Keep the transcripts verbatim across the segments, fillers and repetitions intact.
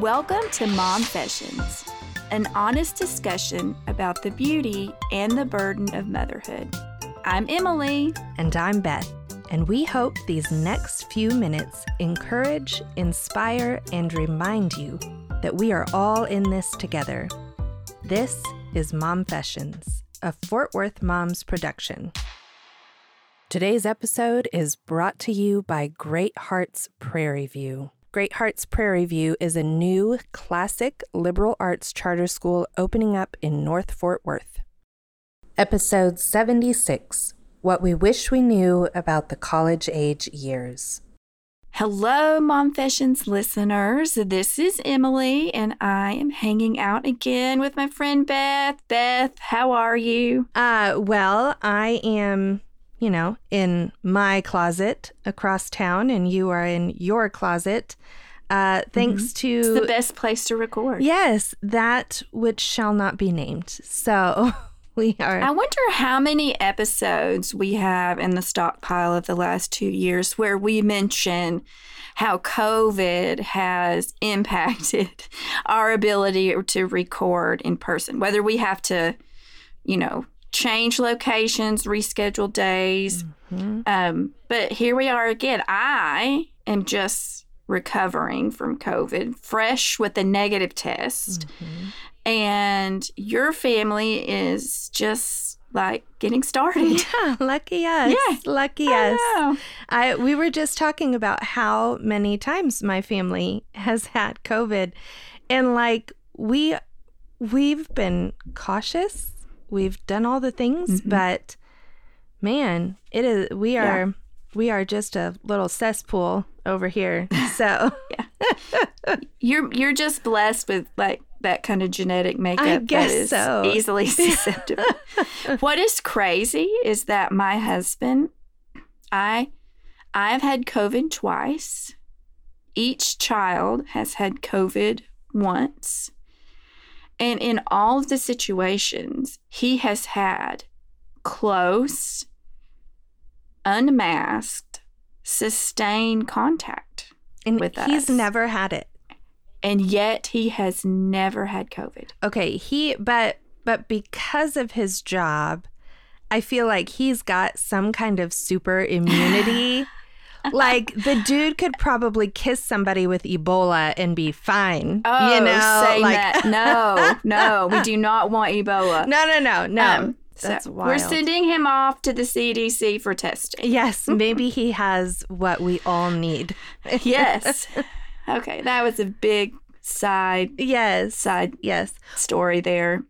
Welcome to Momfessions, an honest discussion about the beauty and the burden of motherhood. I'm Emily. And I'm Beth. And we hope these next few minutes encourage, inspire, and remind you that we are all in this together. This is Momfessions, a Fort Worth Moms production. Today's episode is brought to you by Great Hearts Prairie View. Great Hearts Prairie View is a new classic liberal arts charter school opening up in North Fort Worth. Episode seventy-six, What We Wish We Knew About the College Age Years. Hello, Momfessions listeners. This is Emily, and I am hanging out again with my friend Beth. Beth, how are you? Uh, well, I am, you know, in my closet across town, and you are in your closet. Uh, thanks mm-hmm. to... It's the best place to record. Yes, that which shall not be named. So... We are. I wonder how many episodes we have in the stockpile of the last two years where we mention how COVID has impacted our ability to record in person, whether we have to, you know, change locations, reschedule days. Mm-hmm. Um, but here we are again. I am just recovering from COVID, fresh with a negative test. Mm-hmm. And your family is just like getting started. Yeah, lucky us. Yeah. Lucky I us. Know. I we were just talking about how many times my family has had COVID, and like we we've been cautious. We've done all the things, mm-hmm. but man, it is we are yeah. we are just a little cesspool over here. So yeah. You're you're just blessed with like that kind of genetic makeup I guess that is so. easily susceptible. What is crazy is that my husband, I, I've had COVID twice. Each child has had COVID once. And in all of the situations, he has had close, unmasked, sustained contact and with us. He's never had it. And yet he has never had COVID. Okay, he but but because of his job, I feel like he's got some kind of super immunity. Like the dude could probably kiss somebody with Ebola and be fine. Oh, you know, say like, that. No, no, we do not want Ebola. No, no, no, no. Um, That's so wild. We're sending him off to the C D C for testing. Yes, maybe he has what we all need. Yes. Okay, that was a big side yes, side yes story there.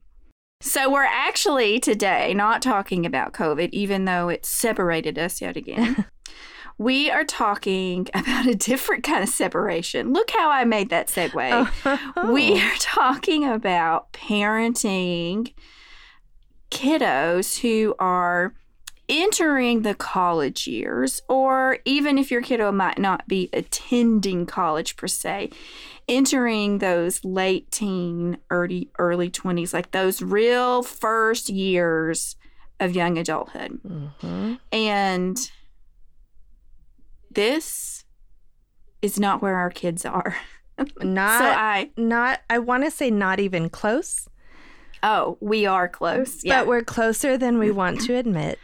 So we're actually today not talking about COVID, even though it separated us yet again. We are talking about a different kind of separation. Look how I made that segue. Oh. We are talking about parenting kiddos who are entering the college years, or even if your kiddo might not be attending college per se, entering those late teen, early, early twenties, like those real first years of young adulthood. Mm-hmm. And this is not where our kids are. Not, so I, not, I want to say not even close. Oh, we are close. Yeah. But we're closer than we want to admit.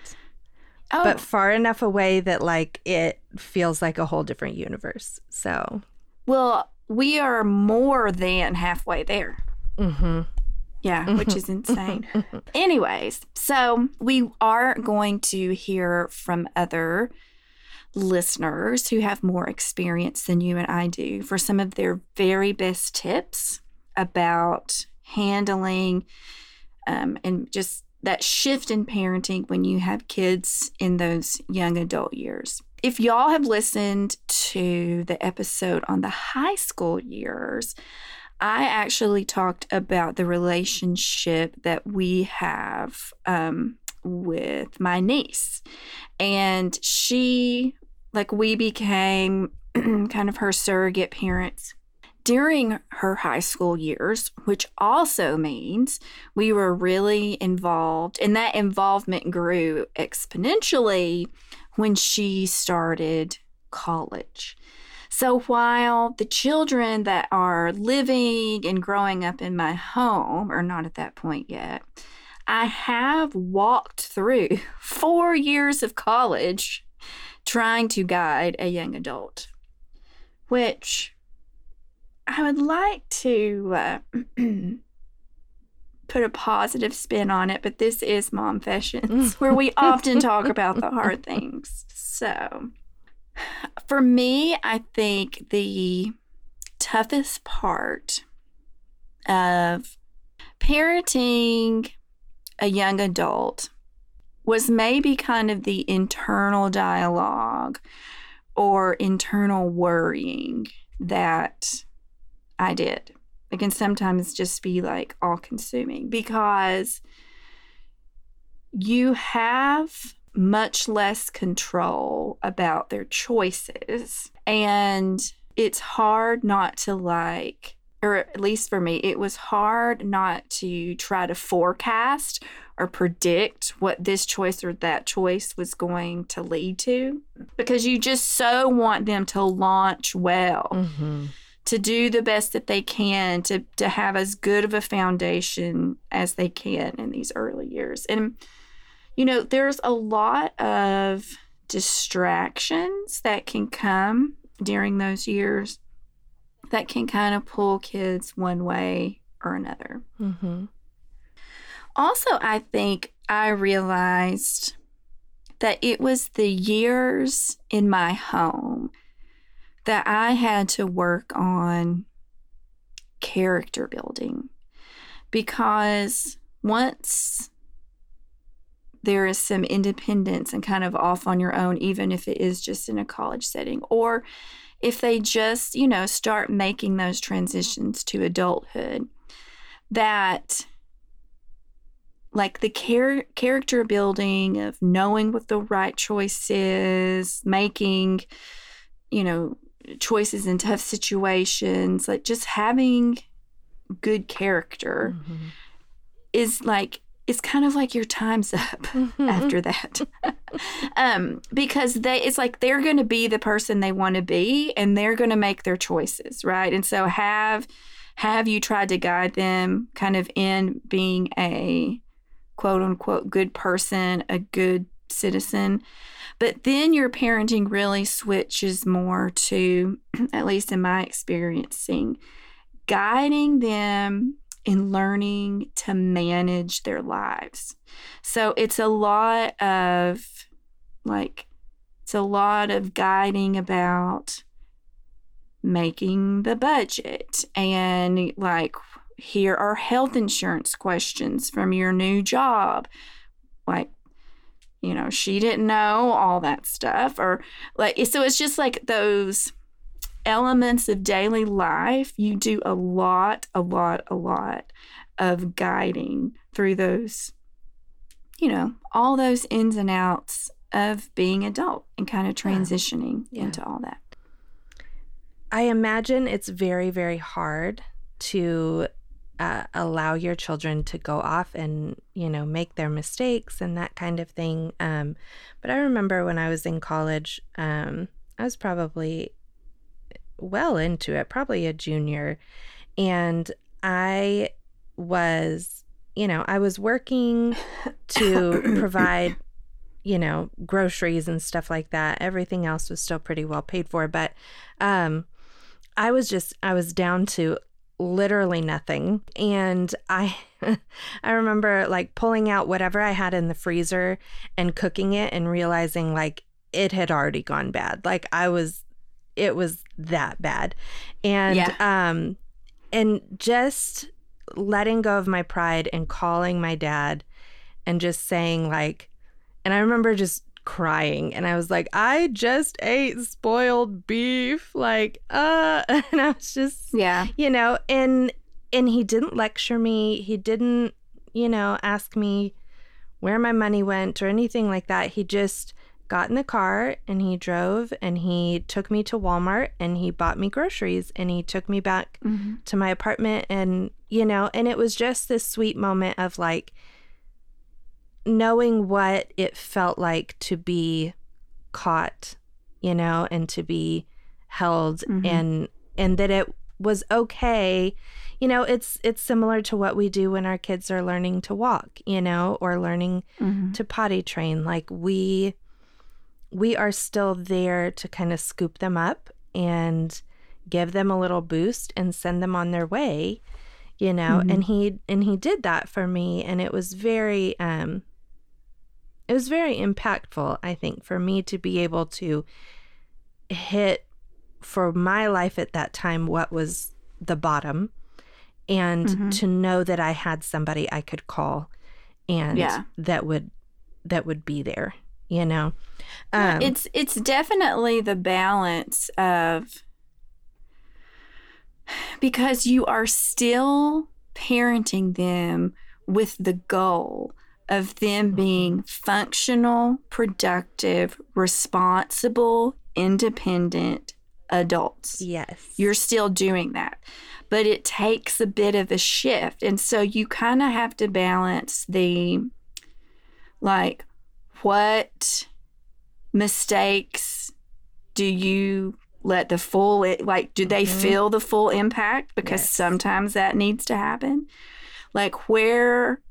Oh. But far enough away that, like, it feels like a whole different universe. So, well, we are more than halfway there. Mm-hmm. Yeah, mm-hmm. Which is insane. Mm-hmm. Anyways, so we are going to hear from other listeners who have more experience than you and I do for some of their very best tips about handling um, and just that shift in parenting when you have kids in those young adult years. If y'all have listened to the episode on the high school years, I actually talked about the relationship that we have um, with my niece. And she, like we became kind of her surrogate parents during her high school years, which also means we were really involved, and that involvement grew exponentially when she started college. So while the children that are living and growing up in my home are not at that point yet, I have walked through four years of college trying to guide a young adult, which I would like to uh, put a positive spin on it, but this is Momfessions, where we often talk about the hard things. So for me, I think the toughest part of parenting a young adult was maybe kind of the internal dialogue or internal worrying that I did. It can sometimes just be like all-consuming because you have much less control about their choices. And it's hard not to like, or at least for me, it was hard not to try to forecast or predict what this choice or that choice was going to lead to, because you just so want them to launch well, mm-hmm. to do the best that they can, to, to have as good of a foundation as they can in these early years. And, you know, there's a lot of distractions that can come during those years that can kind of pull kids one way or another. Mm-hmm. Also, I think I realized that it was the years in my home that I had to work on character building, because once there is some independence and kind of off on your own, even if it is just in a college setting, or if they just, you know, start making those transitions to adulthood, that like the char- character building of knowing what the right choice is, making, you know, choices in tough situations, like just having good character mm-hmm. is like, it's kind of like your time's up mm-hmm. after that. um, because they, it's like they're going to be the person they want to be, and they're going to make their choices, right? And so have have you tried to guide them kind of in being a quote-unquote good person, a good citizen? But then your parenting really switches more to, at least in my experiencing, guiding them in learning to manage their lives. So it's a lot of like, it's a lot of guiding about making the budget and like, here are health insurance questions from your new job. Like, you know, she didn't know all that stuff, or like, so it's just like those elements of daily life. You do a lot, a lot, a lot of guiding through those, you know, all those ins and outs of being adult and kind of transitioning yeah. Yeah. into all that. I imagine it's very, very hard to uh, allow your children to go off and, you know, make their mistakes and that kind of thing. Um, but I remember when I was in college, um, I was probably well into it, probably a junior. And I was, you know, I was working to provide, you know, groceries and stuff like that. Everything else was still pretty well paid for. But um, I was just, I was down to literally nothing. And I, I remember like pulling out whatever I had in the freezer and cooking it and realizing like it had already gone bad. Like I was, it was that bad. And yeah. um and just letting go of my pride and calling my dad and just saying like, and I remember just crying and I was like, I just ate spoiled beef, like uh and I was just yeah you know and and he didn't lecture me, he didn't you know ask me where my money went or anything like that. He just got in the car and he drove and he took me to Walmart and he bought me groceries and he took me back mm-hmm. to my apartment. And, you know, and it was just this sweet moment of like knowing what it felt like to be caught, you know, and to be held, mm-hmm. and and that it was okay. You know, it's it's similar to what we do when our kids are learning to walk, you know, or learning mm-hmm. to potty train. Like we we are still there to kind of scoop them up and give them a little boost and send them on their way, you know. Mm-hmm. And he and he did that for me, and it was very um it was very impactful, I think, for me to be able to hit for my life at that time what was the bottom. And mm-hmm. to know that I had somebody I could call and yeah. that would that would be there, you know. Um, it's it's definitely the balance of, because you are still parenting them with the goal of them being functional, productive, responsible, independent adults. Yes. You're still doing that. But it takes a bit of a shift. And so you kind of have to balance the, like, what mistakes do you let the full, like, do they mm-hmm. feel the full impact? Because yes. sometimes that needs to happen. Like, where,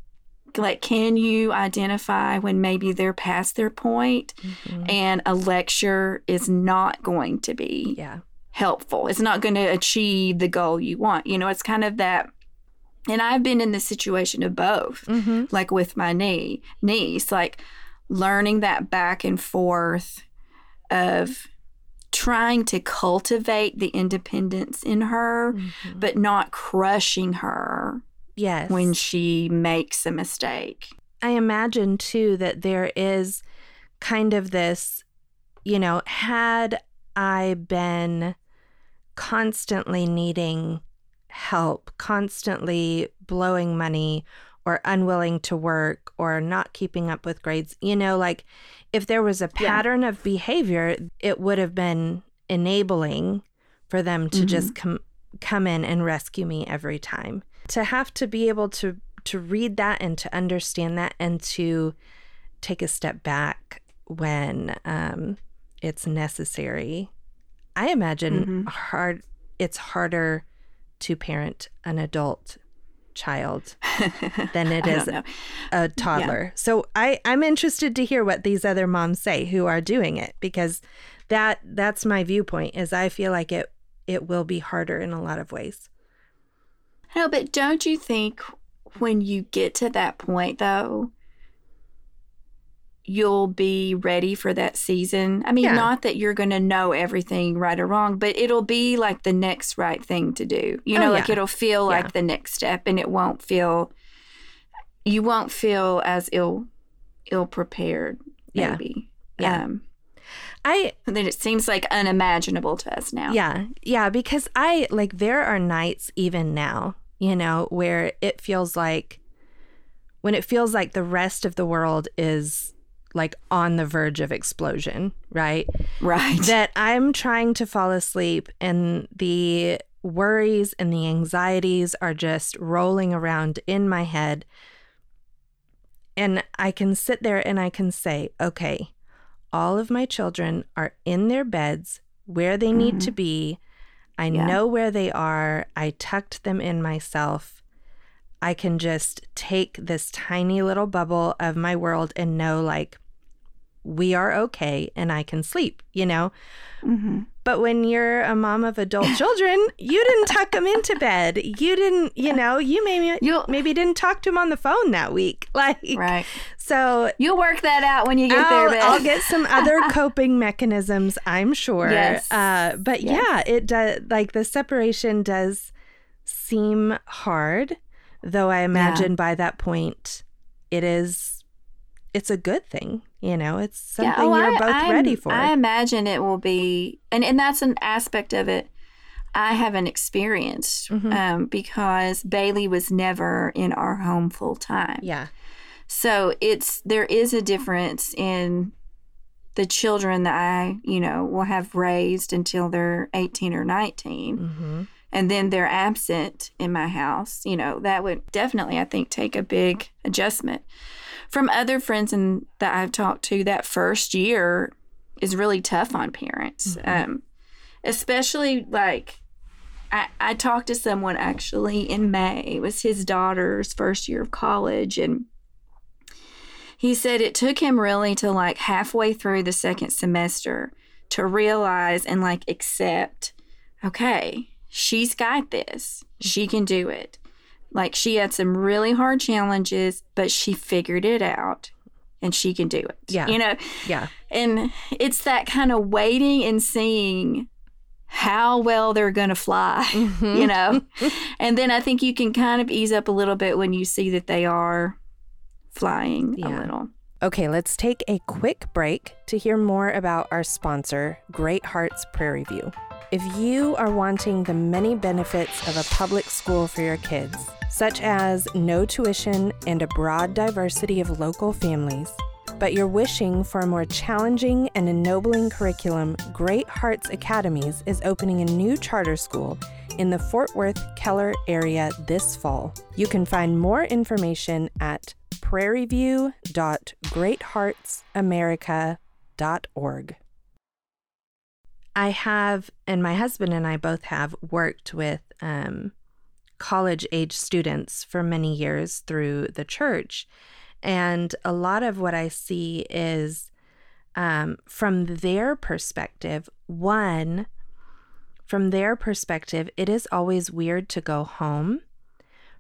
like, can you identify when maybe they're past their point mm-hmm. and a lecture is not going to be yeah. helpful. It's not going to achieve the goal you want. You know, it's kind of that. And I've been in the situation of both, mm-hmm. like with my knee, niece, like learning that back and forth of trying to cultivate the independence in her, mm-hmm. but not crushing her yes. when she makes a mistake. I imagine, too, that there is kind of this, you know, had I been constantly needing help, constantly blowing money or unwilling to work or not keeping up with grades, you know, like if there was a pattern yeah. of behavior, it would have been enabling for them to mm-hmm. just com- come in and rescue me every time. To have to be able to, to read that and to understand that and to take a step back when um, it's necessary. I imagine mm-hmm. hard. It's harder to parent an adult child than it is a toddler. Yeah. So I, I'm interested to hear what these other moms say who are doing it, because that that's my viewpoint, is I feel like it, it will be harder in a lot of ways. No, but don't you think when you get to that point, though, you'll be ready for that season? I mean, yeah. not that you're going to know everything right or wrong, but it'll be like the next right thing to do. You know, oh, yeah. like it'll feel yeah. like the next step, and it won't feel, you won't feel as ill, ill prepared, maybe. Yeah. yeah. Um, I then it seems like unimaginable to us now. Yeah. Yeah. Because I like there are nights even now, you know, where it feels like when it feels like the rest of the world is like on the verge of explosion. Right. Right. That I'm trying to fall asleep and the worries and the anxieties are just rolling around in my head. And I can sit there and I can say, okay, all of my children are in their beds where they need mm-hmm. to be. I yeah. know where they are. I tucked them in myself. I can just take this tiny little bubble of my world and know, like, we are okay and I can sleep, you know? Mm-hmm. But when you're a mom of adult children, you didn't tuck them into bed. You didn't, you know, you maybe You'll, maybe didn't talk to them on the phone that week. Like, right. So you'll work that out when you get I'll, there. Beth. I'll get some other coping mechanisms, I'm sure. Yes. Uh, but yes. yeah, it does. Like the separation does seem hard, though. I imagine yeah. by that point, it is. It's a good thing. You know, it's something yeah. oh, you're I, both I'm, ready for. I imagine it will be, and, and that's an aspect of it I haven't experienced mm-hmm. um, because Bailey was never in our home full time. Yeah. So it's, there is a difference in the children that I, you know, will have raised until they're eighteen or nineteen. Mm-hmm. And then they're absent in my house. You know, that would definitely, I think, take a big adjustment. From other friends and that I've talked to, that first year is really tough on parents. Mm-hmm. Um, especially like I, I talked to someone actually in May. It was his daughter's first year of college, and he said it took him really to like halfway through the second semester to realize and like accept, okay, she's got this. She can do it. Like she had some really hard challenges, but she figured it out and she can do it. Yeah. You know? Yeah. And it's that kind of waiting and seeing how well they're going to fly, mm-hmm. you know? And then I think you can kind of ease up a little bit when you see that they are flying yeah. a little. Okay, let's take a quick break to hear more about our sponsor, Great Hearts Prairie View. If you are wanting the many benefits of a public school for your kids, such as no tuition and a broad diversity of local families, but you're wishing for a more challenging and ennobling curriculum, Great Hearts Academies is opening a new charter school in the Fort Worth Keller area this fall. You can find more information at prairie view dot great hearts america dot org. I have, and my husband and I both have, worked with um, college-age students for many years through the church. And a lot of what I see is um, from their perspective, one, from their perspective, it is always weird to go home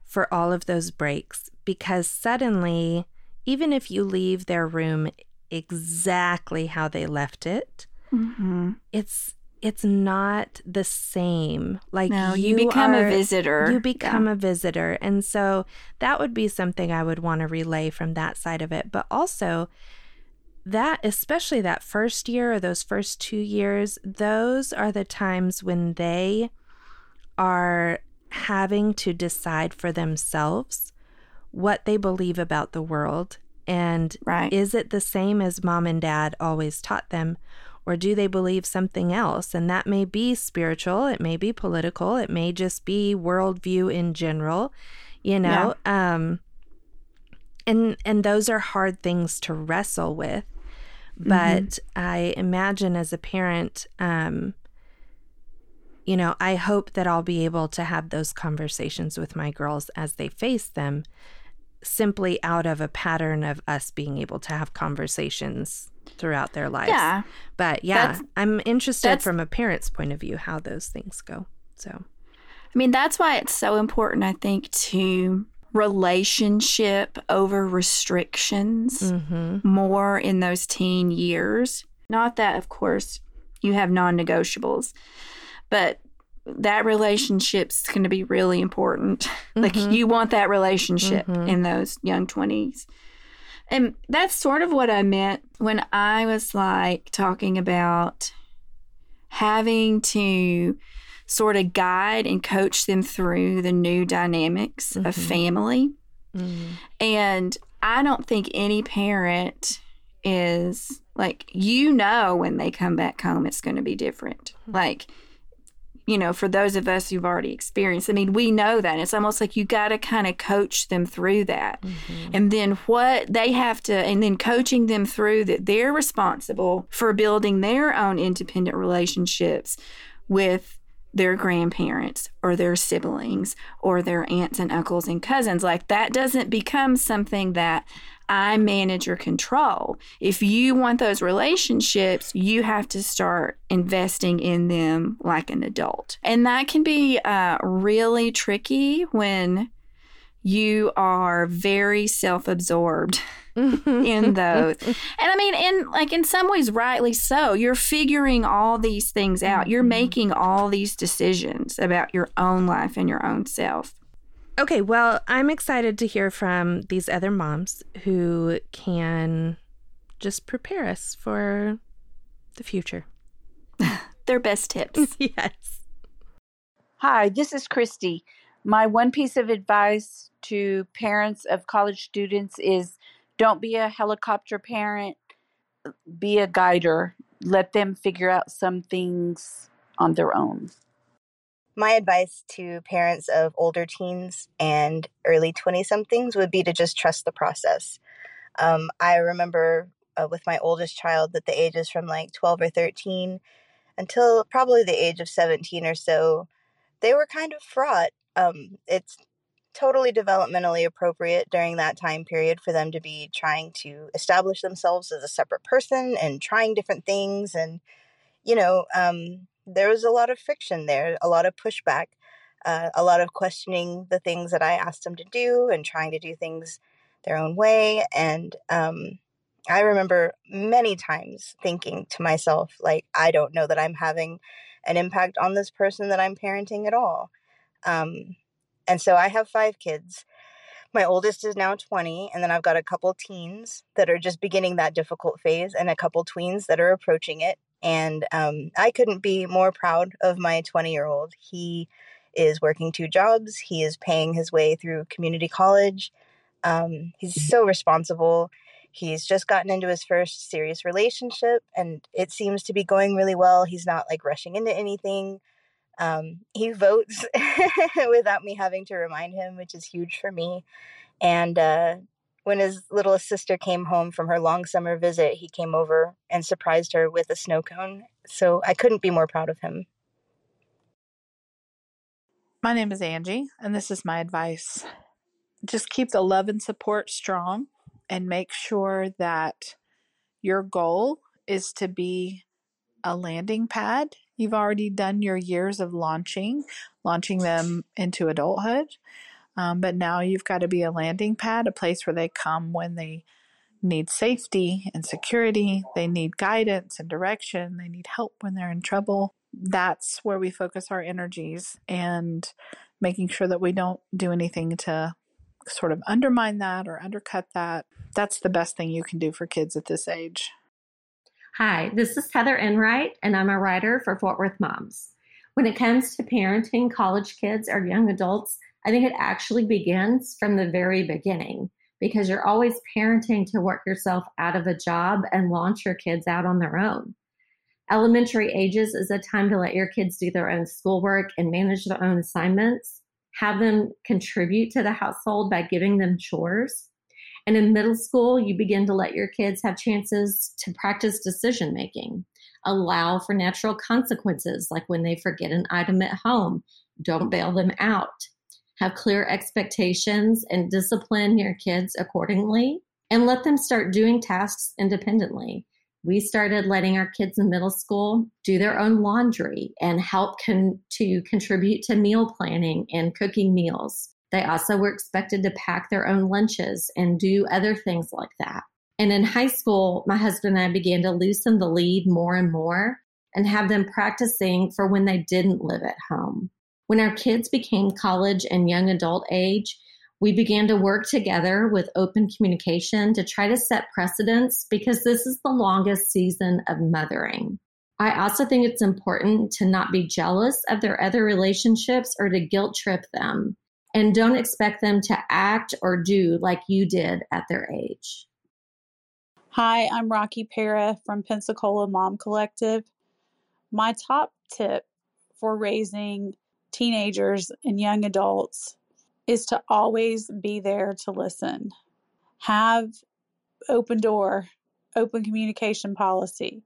for all of those breaks, because suddenly, even if you leave their room exactly how they left it, mm-hmm. it's it's not the same. Like no, you, you become are, a visitor. You become yeah. a visitor. And so that would be something I would want to relay from that side of it. But also that, especially that first year or those first two years, those are the times when they are having to decide for themselves what they believe about the world. And right. is it the same as mom and dad always taught them? Or do they believe something else? And that may be spiritual, it may be political, it may just be worldview in general, you know? Yeah. Um, and and those are hard things to wrestle with. But mm-hmm. I imagine as a parent, um, you know, I hope that I'll be able to have those conversations with my girls as they face them, simply out of a pattern of us being able to have conversations throughout their lives. Yeah. But yeah, I'm interested from a parent's point of view how those things go. So, I mean, that's why it's so important, I think, to relationship over restrictions mm-hmm. more in those teen years. Not that, of course, you have non-negotiables, but that relationship's going to be really important. Mm-hmm. Like you want that relationship mm-hmm. in those young twenties. And that's sort of what I meant when I was like talking about having to sort of guide and coach them through the new dynamics mm-hmm. of family. Mm-hmm. And I don't think any parent is like, you know, when they come back home, it's going to be different. Mm-hmm. Like, you know, for those of us who've already experienced, I mean, we know that. It's almost like you got to kind of coach them through that. Mm-hmm. And then what they have to, and then coaching them through that they're responsible for building their own independent relationships with their grandparents or their siblings or their aunts and uncles and cousins. Like that doesn't become something that I manage or control. If you want those relationships, you have to start investing in them like an adult. And that can be uh, really tricky when you are very self-absorbed in those. And I mean, in like in some ways, rightly so. You're figuring all these things out. You're making all these decisions about your own life and your own self. Okay, well, I'm excited to hear from these other moms who can just prepare us for the future. Their best tips. Yes. Hi, this is Christy. My one piece of advice to parents of college students is don't be a helicopter parent. Be a guider. Let them figure out some things on their own. My advice to parents of older teens and early twenty-somethings would be to just trust the process. Um, I remember uh, with my oldest child that the ages from like twelve or thirteen, until probably the age of seventeen or so, they were kind of fraught. Um, it's totally developmentally appropriate during that time period for them to be trying to establish themselves as a separate person and trying different things. And, you know, um, there was a lot of friction there, a lot of pushback, uh, a lot of questioning the things that I asked them to do and trying to do things their own way. And um, I remember many times thinking to myself, like, I don't know that I'm having an impact on this person that I'm parenting at all. Um, and so I have five kids. My oldest is now twenty, and then I've got a couple teens that are just beginning that difficult phase and a couple tweens that are approaching it. And um, I couldn't be more proud of my twenty-year-old. He is working two jobs. He is paying his way through community college. Um, he's so responsible. He's just gotten into his first serious relationship, and it seems to be going really well. He's not, like, rushing into anything. Um, he votes without me having to remind him, which is huge for me. And uh, when his littlest sister came home from her long summer visit, he came over and surprised her with a snow cone. So I couldn't be more proud of him. My name is Angie, and this is my advice. Just keep the love and support strong and make sure that your goal is to be a landing pad. You've already done your years of launching, launching them into adulthood. Um, but now you've got to be a landing pad, a place where they come when they need safety and security. They need guidance and direction. They need help when they're in trouble. That's where we focus our energies and making sure that we don't do anything to sort of undermine that or undercut that. That's the best thing you can do for kids at this age. Hi, this is Heather Enright, and I'm a writer for Fort Worth Moms. When it comes to parenting college kids or young adults, I think it actually begins from the very beginning, because you're always parenting to work yourself out of a job and launch your kids out on their own. Elementary ages is a time to let your kids do their own schoolwork and manage their own assignments, have them contribute to the household by giving them chores. And in middle school, you begin to let your kids have chances to practice decision-making, allow for natural consequences, like when they forget an item at home, don't bail them out, have clear expectations and discipline your kids accordingly, and let them start doing tasks independently. We started letting our kids in middle school do their own laundry and help con- to contribute to meal planning and cooking meals. They also were expected to pack their own lunches and do other things like that. And in high school, my husband and I began to loosen the lead more and more and have them practicing for when they didn't live at home. When our kids became college and young adult age, we began to work together with open communication to try to set precedents, because this is the longest season of mothering. I also think it's important to not be jealous of their other relationships or to guilt trip them. And don't expect them to act or do like you did at their age. Hi, I'm Rocky Para from Pensacola Mom Collective. My top tip for raising teenagers and young adults is to always be there to listen. Have open door, open communication policy.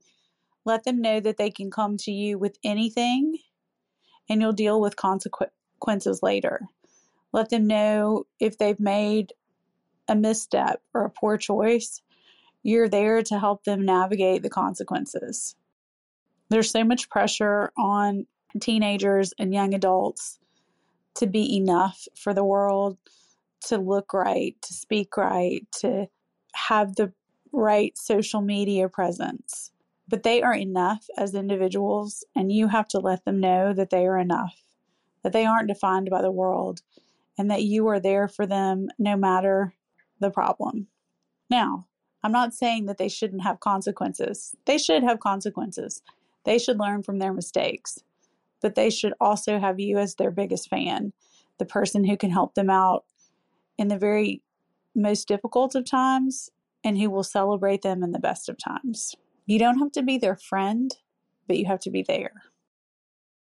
Let them know that they can come to you with anything and you'll deal with consequences later. Let them know if they've made a misstep or a poor choice. You're there to help them navigate the consequences. There's so much pressure on teenagers and young adults to be enough for the world, to look right, to speak right, to have the right social media presence. But they are enough as individuals, and you have to let them know that they are enough, that they aren't defined by the world, and that you are there for them no matter the problem. Now, I'm not saying that they shouldn't have consequences. They should have consequences. They should learn from their mistakes. But they should also have you as their biggest fan, the person who can help them out in the very most difficult of times and who will celebrate them in the best of times. You don't have to be their friend, but you have to be there.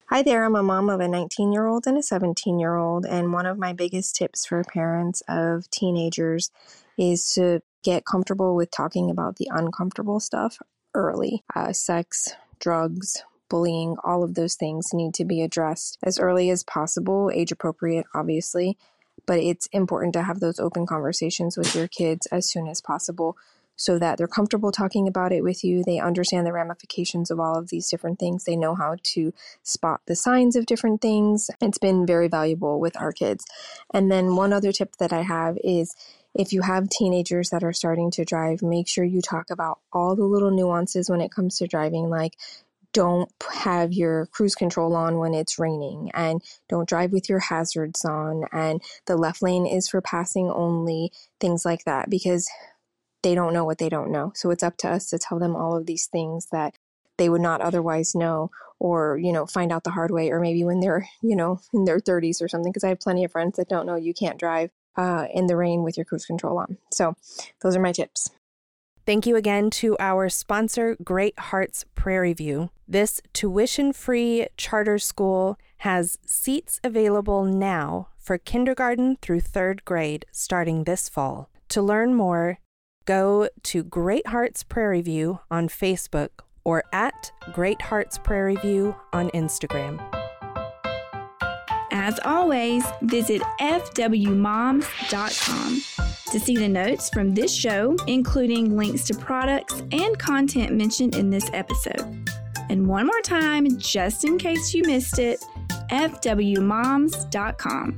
Hi there, I'm a mom of a nineteen-year-old and a seventeen-year-old, and one of my biggest tips for parents of teenagers is to get comfortable with talking about the uncomfortable stuff early. Uh, sex, drugs, bullying, all of those things need to be addressed as early as possible, age appropriate, obviously, but it's important to have those open conversations with your kids as soon as possible so that they're comfortable talking about it with you. They understand the ramifications of all of these different things. They know how to spot the signs of different things. It's been very valuable with our kids. And then one other tip that I have is, if you have teenagers that are starting to drive, make sure you talk about all the little nuances when it comes to driving, like don't have your cruise control on when it's raining, and don't drive with your hazards on, and the left lane is for passing only, things like that, because they don't know what they don't know. So it's up to us to tell them all of these things that they would not otherwise know, or, you know, find out the hard way, or maybe when they're, you know, in their thirties or something, because I have plenty of friends that don't know you can't drive Uh, in the rain with your cruise control on. So those are my tips. Thank you again to our sponsor, Great Hearts Prairie View. This tuition-free charter school has seats available now for kindergarten through third grade starting this fall. To learn more, go to Great Hearts Prairie View on Facebook or at Great Hearts Prairie View on Instagram. As always, visit f w moms dot com to see the notes from this show, including links to products and content mentioned in this episode. And one more time, just in case you missed it, f w moms dot com.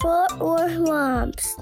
Fort Worth Moms.